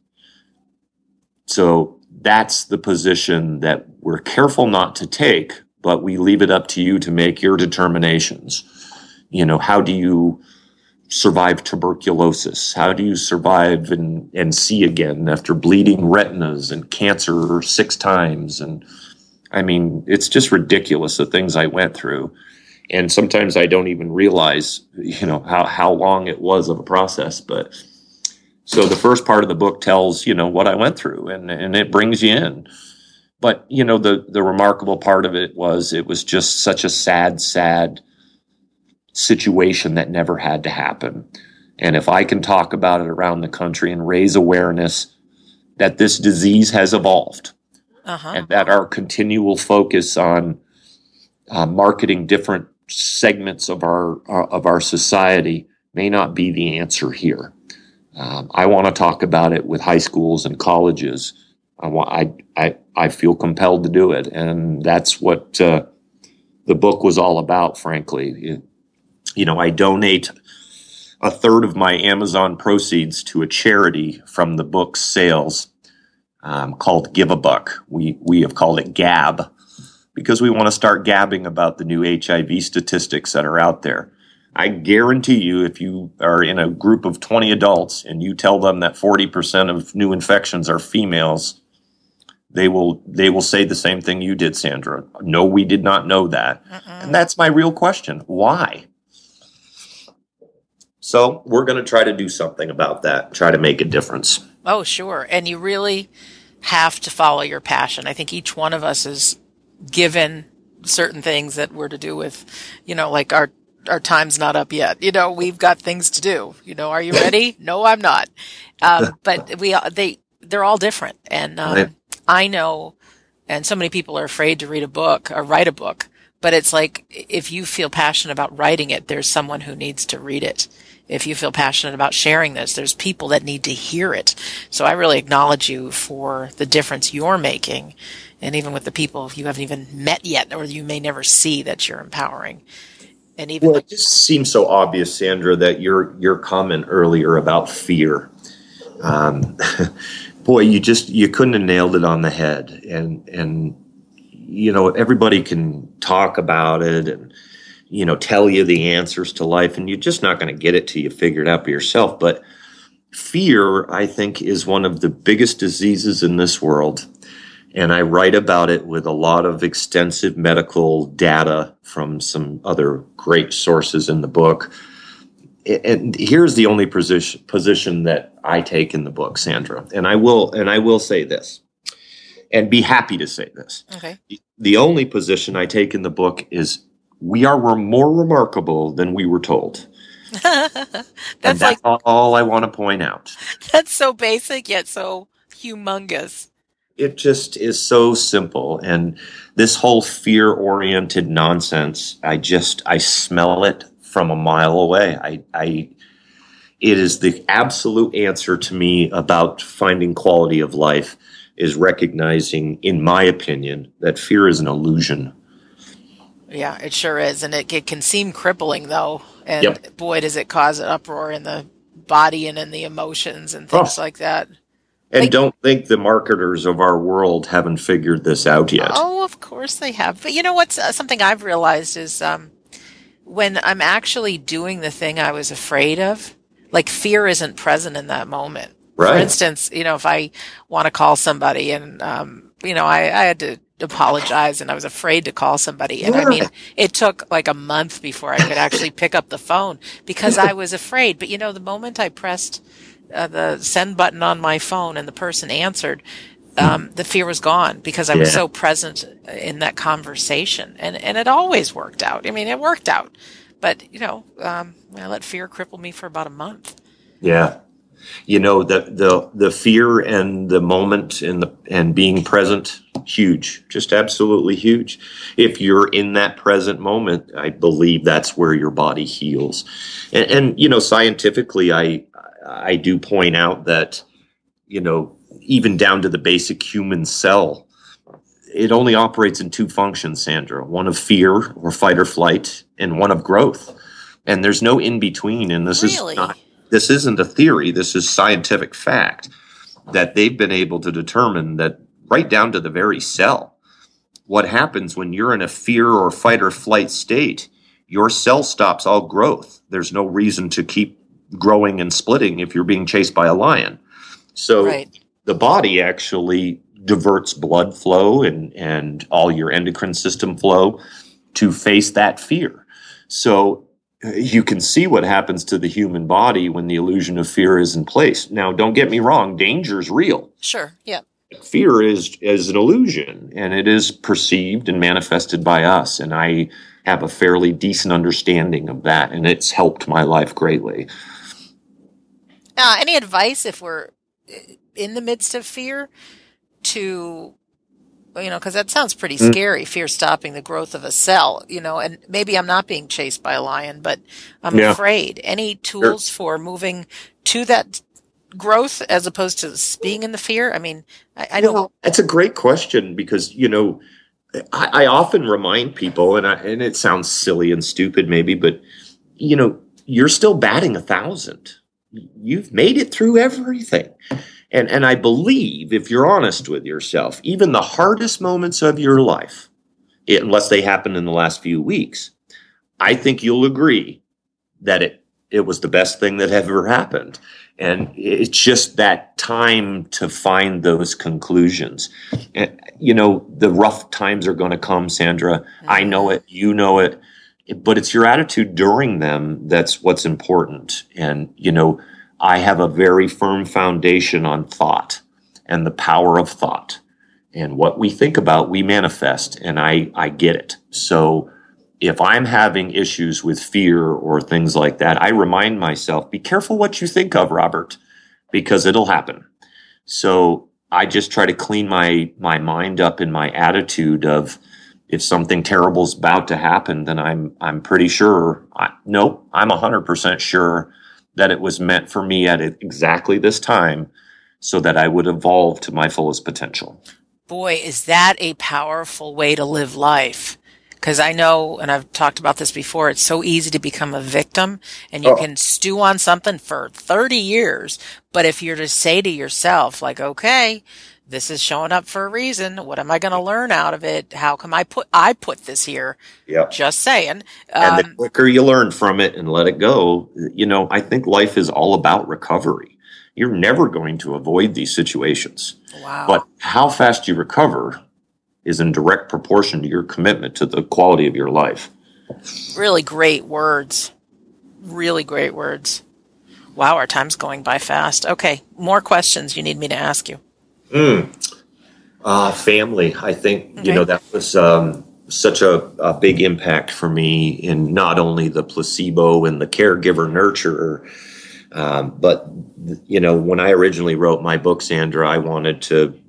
So that's the position that we're careful not to take, but we leave it up to you to make your determinations. You know, how do you survive tuberculosis? How do you survive and, and see again after bleeding retinas and cancer six times? And I mean, it's just ridiculous, the things I went through. And sometimes I don't even realize, you know, how, how long it was of a process, but so the first part of the book tells, you know, what I went through, and, and it brings you in. But, you know, the, the remarkable part of it was it was just such a sad, sad situation that never had to happen. And if I can talk about it around the country and raise awareness that this disease has evolved, uh-huh. and that our continual focus on uh, marketing different segments of our uh, of our society may not be the answer here. Um, I want to talk about it with high schools and colleges. I want, I, I, I feel compelled to do it. And that's what uh, the book was all about, frankly. It, you know, I donate a third of my Amazon proceeds to a charity from the book's sales um, called Give a Buck. We, we have called it Gab because we want to start gabbing about the new H I V statistics that are out there. I guarantee you, if you are in a group of twenty adults and you tell them that forty percent of new infections are females, they will they will say the same thing you did, Sandra. No, we did not know that. Mm-mm. And that's my real question. Why? So we're going to try to do something about that, try to make a difference. Oh, sure. And you really have to follow your passion. I think each one of us is given certain things that we're to do with, you know, like our our time's not up yet. You know, we've got things to do. You know, are you ready? No, I'm not. Um, but we, they, they're all different. And um, right. I know, and so many people are afraid to read a book or write a book, but it's like, if you feel passionate about writing it, there's someone who needs to read it. If you feel passionate about sharing this, there's people that need to hear it. So I really acknowledge you for the difference you're making. And even with the people you haven't even met yet, or you may never see, that you're empowering. And even well, it just seems so obvious, Sandra, that your your comment earlier about fear, um, boy, you just you couldn't have nailed it on the head. And and you know, everybody can talk about it and you know tell you the answers to life, and you're just not going to get it till you figure it out for yourself. But fear, I think, is one of the biggest diseases in this world. And I write about it with a lot of extensive medical data from some other great sources in the book. And here's the only position, position that I take in the book, Sandra. And I will, and I will say this, and be happy to say this. Okay. The only position I take in the book is we are more remarkable than we were told. that's and that's like, all I want to point out. That's so basic yet so humongous. It just is so simple. And this whole fear-oriented nonsense, I just, I smell it from a mile away. I, I, it is the absolute answer to me about finding quality of life is recognizing, in my opinion, that fear is an illusion. Yeah, it sure is. And it, it can seem crippling, though. And yep. Boy, does it cause an uproar in the body and in the emotions and things oh. like that. And like, don't think the marketers of our world haven't figured this out yet. Oh, of course they have. But you know what's uh, something I've realized is um, when I'm actually doing the thing I was afraid of, like fear isn't present in that moment. Right. For instance, you know, if I want to call somebody and, um, you know, I, I had to apologize and I was afraid to call somebody. And yeah. I mean, it took like a month before I could actually pick up the phone because I was afraid. But, you know, the moment I pressed uh, the send button on my phone and the person answered, um, the fear was gone because I yeah. was so present in that conversation. And, and it always worked out. I mean, it worked out. But, you know, um, I let fear cripple me for about a month. Yeah. You know, the, the, the fear and the moment and the, and being present, huge, just absolutely huge. If you're in that present moment, I believe that's where your body heals. And, and you know, scientifically, I, I do point out that, you know, even down to the basic human cell, it only operates in two functions, Sandra, one of fear or fight or flight and one of growth. And there's no in between. And this really? is not. This isn't a theory. This is scientific fact that they've been able to determine that right down to the very cell, what happens when you're in a fear or fight or flight state, your cell stops all growth. There's no reason to keep growing and splitting if you're being chased by a lion. So right. the body actually diverts blood flow and, and all your endocrine system flow to face that fear. So you can see what happens to the human body when the illusion of fear is in place. Now, don't get me wrong. Danger is real. Sure. Yeah. Fear is, is an illusion, and it is perceived and manifested by us. And I have a fairly decent understanding of that, and it's helped my life greatly. Uh, any advice if we're in the midst of fear to... you know, because that sounds pretty scary, mm. fear stopping the growth of a cell, you know, and maybe I'm not being chased by a lion, but I'm yeah. afraid. Any tools sure. for moving to that growth as opposed to being in the fear? I mean, I, I don't well, That's a great question because, you know, I, I often remind people, and, I, and it sounds silly and stupid maybe, but, you know, you're still batting a thousand. You've made it through everything. And and I believe, if you're honest with yourself, even the hardest moments of your life, it, unless they happened in the last few weeks, I think you'll agree that it, it was the best thing that ever happened. And it's just that time to find those conclusions. And, you know, the rough times are going to come, Sandra. Mm-hmm. I know it. You know it. But it's your attitude during them that's what's important. And, you know, I have a very firm foundation on thought and the power of thought. And what we think about, we manifest, and I, I get it. So if I'm having issues with fear or things like that, I remind myself, be careful what you think of, Robert, because it'll happen. So I just try to clean my, my mind up in my attitude of, if something terrible's about to happen, then I'm, I'm pretty sure, I, nope, I'm one hundred percent sure that it was meant for me at exactly this time so that I would evolve to my fullest potential. Boy, is that a powerful way to live life. Because I know, and I've talked about this before, it's so easy to become a victim, and you oh. can stew on something for thirty years. But if you're to say to yourself, like, okay, this is showing up for a reason. What am I going to learn out of it? How come I put I put this here? Yeah, just saying. Um, and the quicker you learn from it and let it go, you know, I think life is all about recovery. You're never going to avoid these situations. Wow. But how fast you recover is in direct proportion to your commitment to the quality of your life. Really great words. Really great words. Wow, our time's going by fast. Okay, more questions you need me to ask you. Mm. Uh, family. I think, okay. you know, that was um, such a, a big impact for me in not only the placebo and the caregiver nurturer, um, but, you know, when I originally wrote my book, Sandra, I wanted to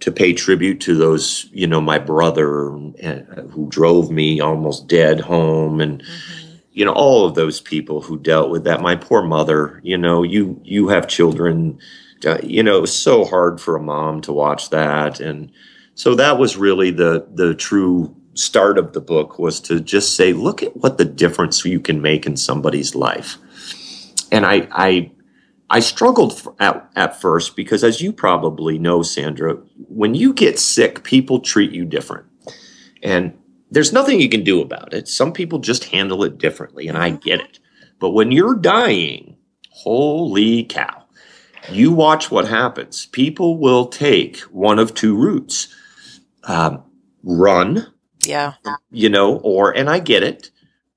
to pay tribute to those, you know, my brother uh, who drove me almost dead home and, mm-hmm. you know, all of those people who dealt with that. My poor mother, you know, you you have children. You know, it was so hard for a mom to watch that. And so that was really the the true start of the book, was to just say, look at what the difference you can make in somebody's life. And I I, I struggled at, at first because, as you probably know, Sandra, when you get sick, people treat you different. And there's nothing you can do about it. Some people just handle it differently, and I get it. But when you're dying, Holy cow. You watch what happens. People will take one of two routes. Um, run. Yeah. You know, or, and I get it,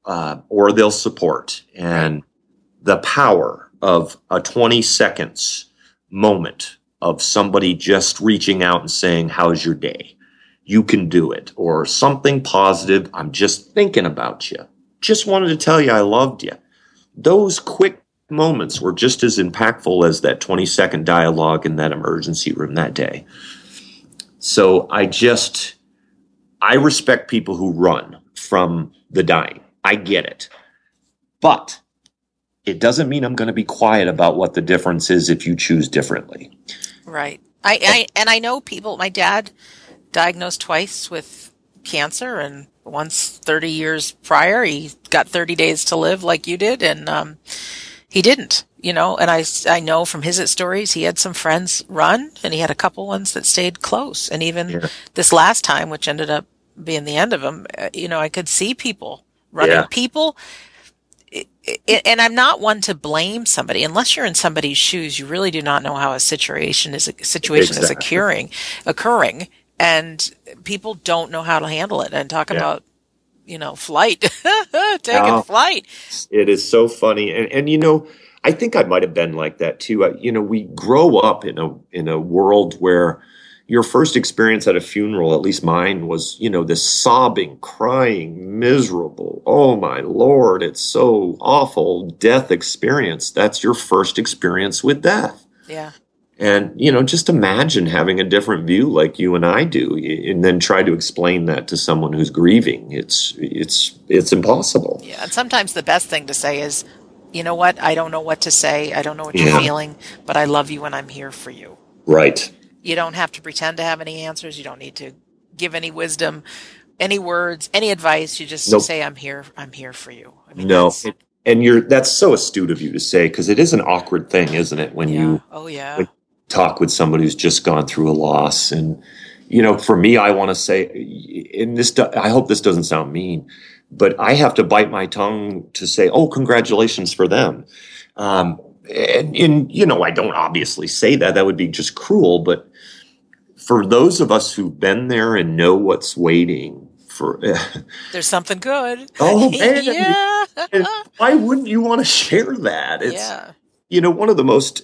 uh, or they'll support. And the power of a twenty seconds moment of somebody just reaching out and saying, how's your day? You can do it. Or something positive. I'm just thinking about you. Just wanted to tell you I loved you. Those quick moments were just as impactful as that twenty second dialogue in that emergency room that day. So I just, I respect people who run from the dying. I get it. But it doesn't mean I'm going to be quiet about what the difference is if you choose differently. Right. I, I and I know people, my dad diagnosed twice with cancer, and once thirty years prior, he got thirty days to live like you did, and um, he didn't, you know. And I, I know from his stories, he had some friends run, and he had a couple ones that stayed close. And even yeah. this last time, which ended up being the end of him, you know, I could see people running. Yeah. People, it, it, and I'm not one to blame somebody. Unless you're in somebody's shoes, you really do not know how a situation is a situation exactly. is occurring, occurring. And people don't know how to handle it. And talk yeah. about, you know, flight, taking oh, flight. It is so funny. And, and, you know, I think I might have been like that, too. I, you know, we grow up in a in a world where your first experience at a funeral, at least mine, was, you know, this sobbing, crying, miserable, oh, my Lord, it's so awful, death experience. That's your first experience with death. Yeah. And, you know, just imagine having a different view like you and I do, and then try to explain that to someone who's grieving. It's it's it's impossible. Yeah, and sometimes the best thing to say is, you know what, I don't know what to say, I don't know what you're yeah. feeling, but I love you and I'm here for you. Right. You don't have to pretend to have any answers. You don't need to give any wisdom, any words, any advice. You just nope. say, I'm here, I'm here for you. I mean, no. That's, and you're that's so astute of you to say, because it is an awkward thing, isn't it? When yeah. you Oh, yeah. When, talk with somebody who's just gone through a loss. And, you know, for me, I want to say, in this, I hope this doesn't sound mean, but I have to bite my tongue to say, oh, congratulations for them. Um, and, and, you know, I don't obviously say that. That would be just cruel. But for those of us who've been there and know what's waiting, for there's something good. Oh, man. yeah. And why wouldn't you want to share that? It's, yeah. you know, one of the most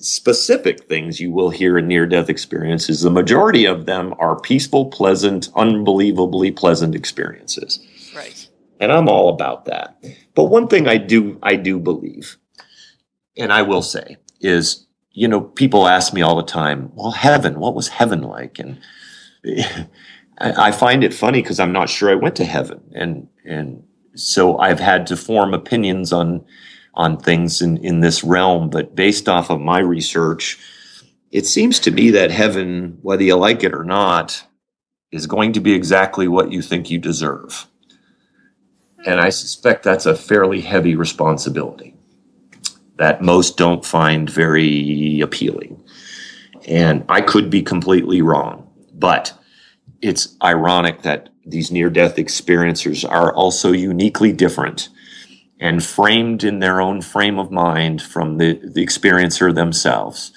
specific things you will hear in near-death experiences, the majority of them are peaceful, pleasant, unbelievably pleasant experiences. Right. And I'm all about that. But one thing I do, I do believe, and I will say, is, you know, people ask me all the time, well, heaven, what was heaven like? And I find it funny because I'm not sure I went to heaven. And, and so I've had to form opinions on on things in, in this realm, but based off of my research, it seems to be that heaven, whether you like it or not, is going to be exactly what you think you deserve. And I suspect that's a fairly heavy responsibility that most don't find very appealing. And I could be completely wrong, but it's ironic that these near-death experiencers are also uniquely different and framed in their own frame of mind from the, the experiencer themselves.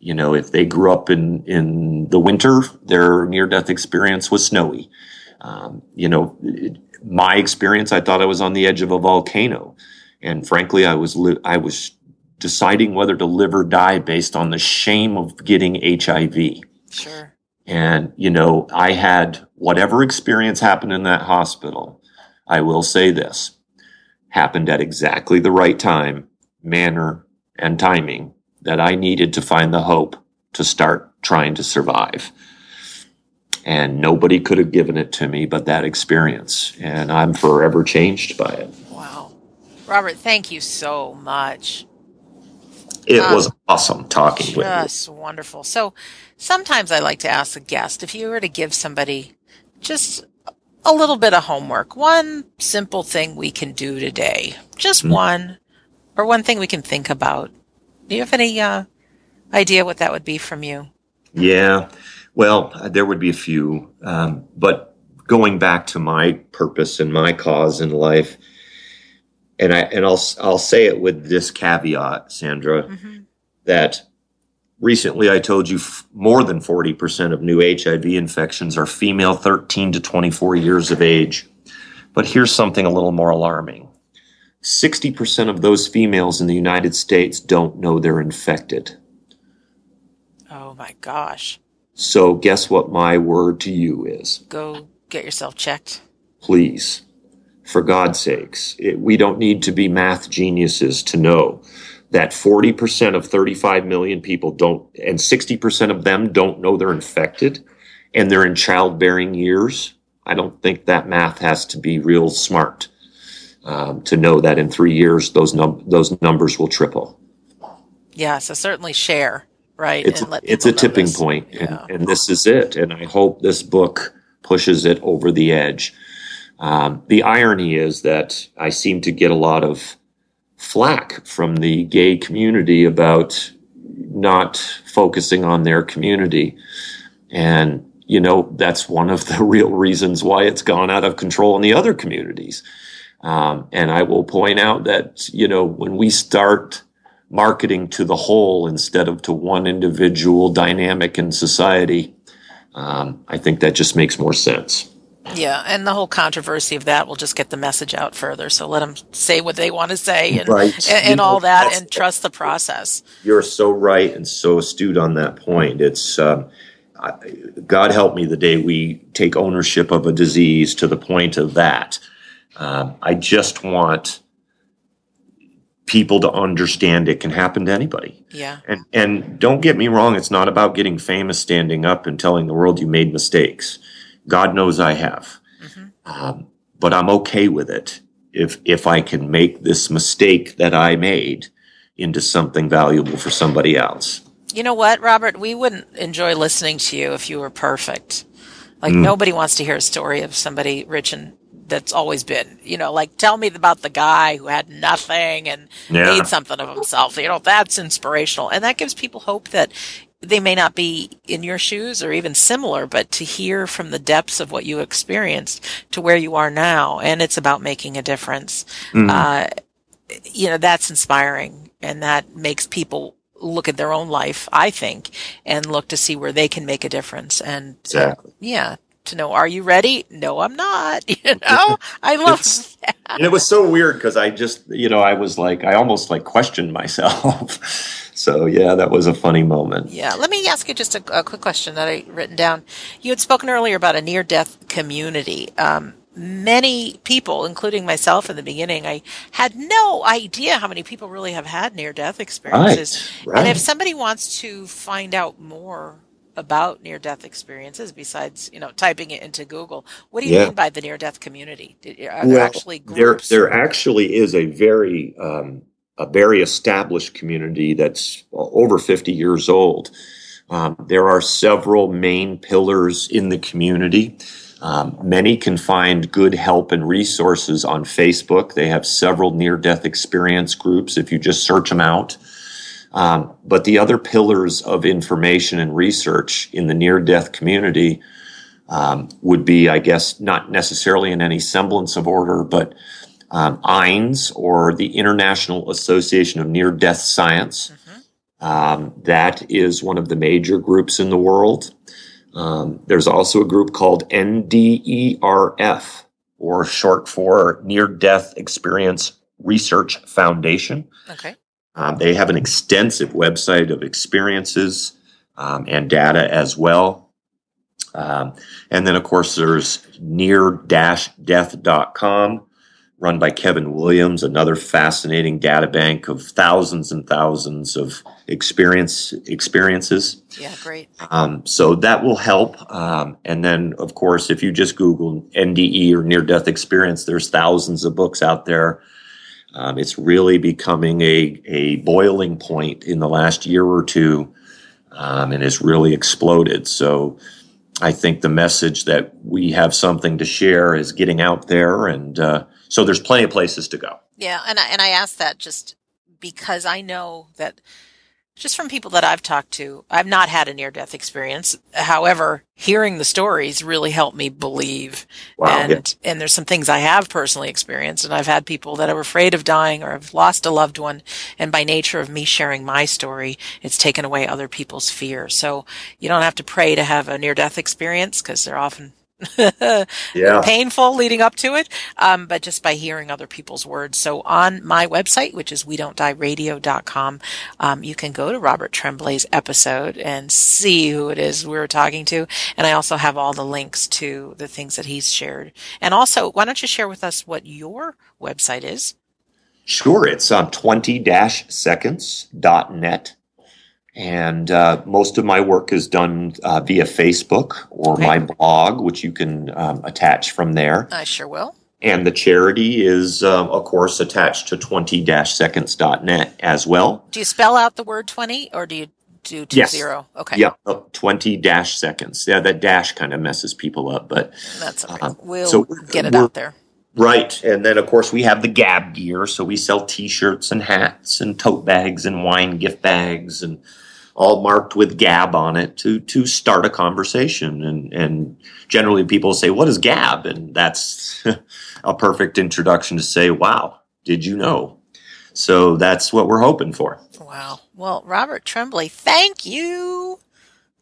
You know, if they grew up in, in the winter, their near-death experience was snowy. Um, you know, it, my experience, I thought I was on the edge of a volcano. And frankly, I was li- I was deciding whether to live or die based on the shame of getting H I V. Sure. And, you know, I had whatever experience happened in that hospital, I will say this, happened at exactly the right time, manner, and timing that I needed to find the hope to start trying to survive. And nobody could have given it to me but that experience. And I'm forever changed by it. Wow. Robert, thank you so much. It um, was awesome talking with you. Just wonderful. So sometimes I like to ask a guest, if you were to give somebody just a little bit of homework, one simple thing we can do today, just mm-hmm. one, or one thing we can think about. Do you have any uh, idea what that would be from you? Yeah, well, there would be a few, um, but going back to my purpose and my cause in life, and I and I'll I'll say it with this caveat, Sandra, mm-hmm. that recently I told you f- more than forty percent of new H I V infections are female thirteen to twenty-four years of age. But here's something a little more alarming. sixty percent of those females in the United States don't know they're infected. Oh my gosh. So guess what my word to you is? Go get yourself checked. Please. For God's sakes. It, we don't need to be math geniuses to know that forty percent of thirty-five million people don't, and sixty percent of them don't know they're infected, and they're in childbearing years. I don't think that math has to be real smart um, to know that in three years those num- those numbers will triple. Yeah, so certainly share, right? It's, and let it's a tipping point, yeah. and, and this is it. And I hope this book pushes it over the edge. Um, the irony is that I seem to get a lot of flack from the gay community about not focusing on their community. And, you know, that's one of the real reasons why it's gone out of control in the other communities. Um, and I will point out that, you know, when we start marketing to the whole instead of to one individual dynamic in society, um, I think that just makes more sense. Yeah, and the whole controversy of that will just get the message out further. So let them say what they want to say and, right. and, and all that, and trust the process. You're so right and so astute on that point. It's um, I, God help me the day we take ownership of a disease to the point of that. Um, I just want people to understand it can happen to anybody. Yeah, and and don't get me wrong. It's not about getting famous, standing up, and telling the world you made mistakes. God knows I have, mm-hmm. um, but I'm okay with it if if I can make this mistake that I made into something valuable for somebody else. You know what, Robert? We wouldn't enjoy listening to you if you were perfect. Like mm. nobody wants to hear a story of somebody rich and that's always been. You know, like tell me about the guy who had nothing and yeah. made something of himself. You know, that's inspirational, and that gives people hope that. They may not be in your shoes or even similar, but to hear from the depths of what you experienced to where you are now, and it's about making a difference. Mm-hmm. Uh, you know, that's inspiring, and that makes people look at their own life, I think, and look to see where they can make a difference. And exactly. yeah, to know, are you ready? No, I'm not. You know, I love that. And it was so weird because I just, you know, I was like, I almost like questioned myself. So, yeah, that was a funny moment. Yeah. Let me ask you just a, a quick question that I'd written down. You had spoken earlier about a near-death community. Um, many people, including myself in the beginning, I had no idea how many people really have had near-death experiences. Right, right. And if somebody wants to find out more about near-death experiences besides, you know, typing it into Google, what do you yeah. mean by the near-death community? Are there well, actually groups? There, there actually is a very... Um, a very established community that's over fifty years old. Um, there are several main pillars in the community. Um, many can find good help and resources on Facebook. They have several near-death experience groups if you just search them out. Um, but the other pillars of information and research in the near-death community um, would be, I guess, not necessarily in any semblance of order, but Um, I A N D S, or the International Association of Near-Death Science. Mm-hmm. Um, that is one of the major groups in the world. Um, there's also a group called N D E R F, or short for Near-Death Experience Research Foundation. Okay. Um, they have an extensive website of experiences um, and data as well. Um, and then, of course, there's near dash death dot com. Run by Kevin Williams, another fascinating data bank of thousands and thousands of experience experiences. Yeah, great. Um, so that will help. Um, and then, of course, if you just Google N D E or near-death experience, there's thousands of books out there. Um, it's really becoming a, a boiling point in the last year or two, um, and it's really exploded. So I think the message that we have something to share is getting out there, and uh, so there's plenty of places to go. Yeah, and I, and I ask that just because I know that just from people that I've talked to, I've not had a near-death experience. However, hearing the stories really helped me believe. Wow, and yeah. and there's some things I have personally experienced, and I've had people that are afraid of dying or have lost a loved one, and by nature of me sharing my story, it's taken away other people's fear. So you don't have to pray to have a near-death experience, because they're often yeah. painful leading up to it, um, but just by hearing other people's words. So on my website, which is we don't die radio dot com, um, you can go to Robert Tremblay's episode and see who it is we were talking to. And I also have all the links to the things that he's shared. And also, why don't you share with us what your website is? Sure. It's on twenty seconds dot net. And uh, most of my work is done uh, via Facebook or okay. my blog, which you can um, attach from there. I sure will. And the charity is, uh, of course, attached to twenty seconds dot net as well. Do you spell out the word twenty, or do you do two yes. zero? Okay. Yeah, twenty seconds. Yeah, that dash kind of messes people up, but that's all right. Um, we'll so get it out there. Right. And then, of course, we have the Gab gear. So we sell T-shirts and hats and tote bags and wine gift bags, and all marked with Gab on it to to start a conversation. And, and generally people say, what is Gab? And that's a perfect introduction to say, wow, did you know? So that's what we're hoping for. Wow. Well, Robert Tremblay, thank you.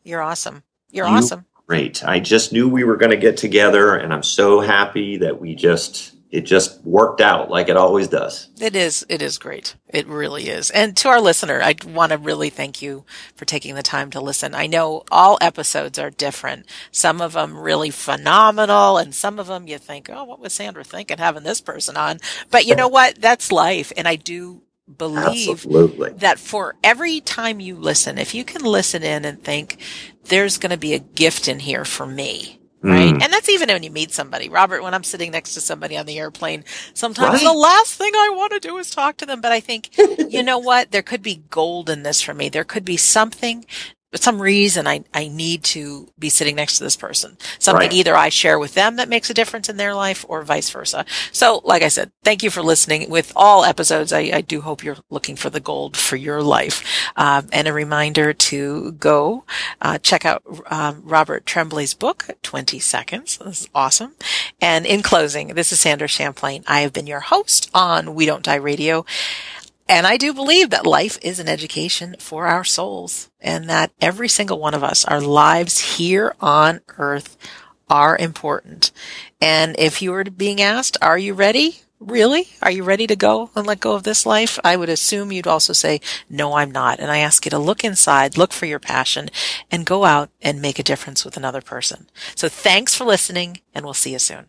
You're awesome. You're you- awesome. Great. I just knew we were going to get together, and I'm so happy that we just... It just worked out like it always does. It is. It is great. It really is. And to our listener, I want to really thank you for taking the time to listen. I know all episodes are different. Some of them really phenomenal, and some of them you think, oh, what was Sandra thinking having this person on? But you know what? That's life. And I do believe Absolutely. That for every time you listen, if you can listen in and think, there's going to be a gift in here for me. Right. Mm. And that's even when you meet somebody. Robert, when I'm sitting next to somebody on the airplane, sometimes right. the last thing I want to do is talk to them. But I think, you know what? There could be gold in this for me. There could be something, some reason I, I need to be sitting next to this person. Something right. either I share with them that makes a difference in their life, or vice versa. So, like I said, thank you for listening. With all episodes, I, I do hope you're looking for the gold for your life. Um, and a reminder to go uh, check out um, Robert Tremblay's book, twenty seconds. This is awesome. And in closing, this is Sandra Champlain. I have been your host on We Don't Die Radio. And I do believe that life is an education for our souls, and that every single one of us, our lives here on earth are important. And if you were being asked, are you ready? Really? Are you ready to go and let go of this life? I would assume you'd also say, no, I'm not. And I ask you to look inside, look for your passion, and go out and make a difference with another person. So thanks for listening, and we'll see you soon.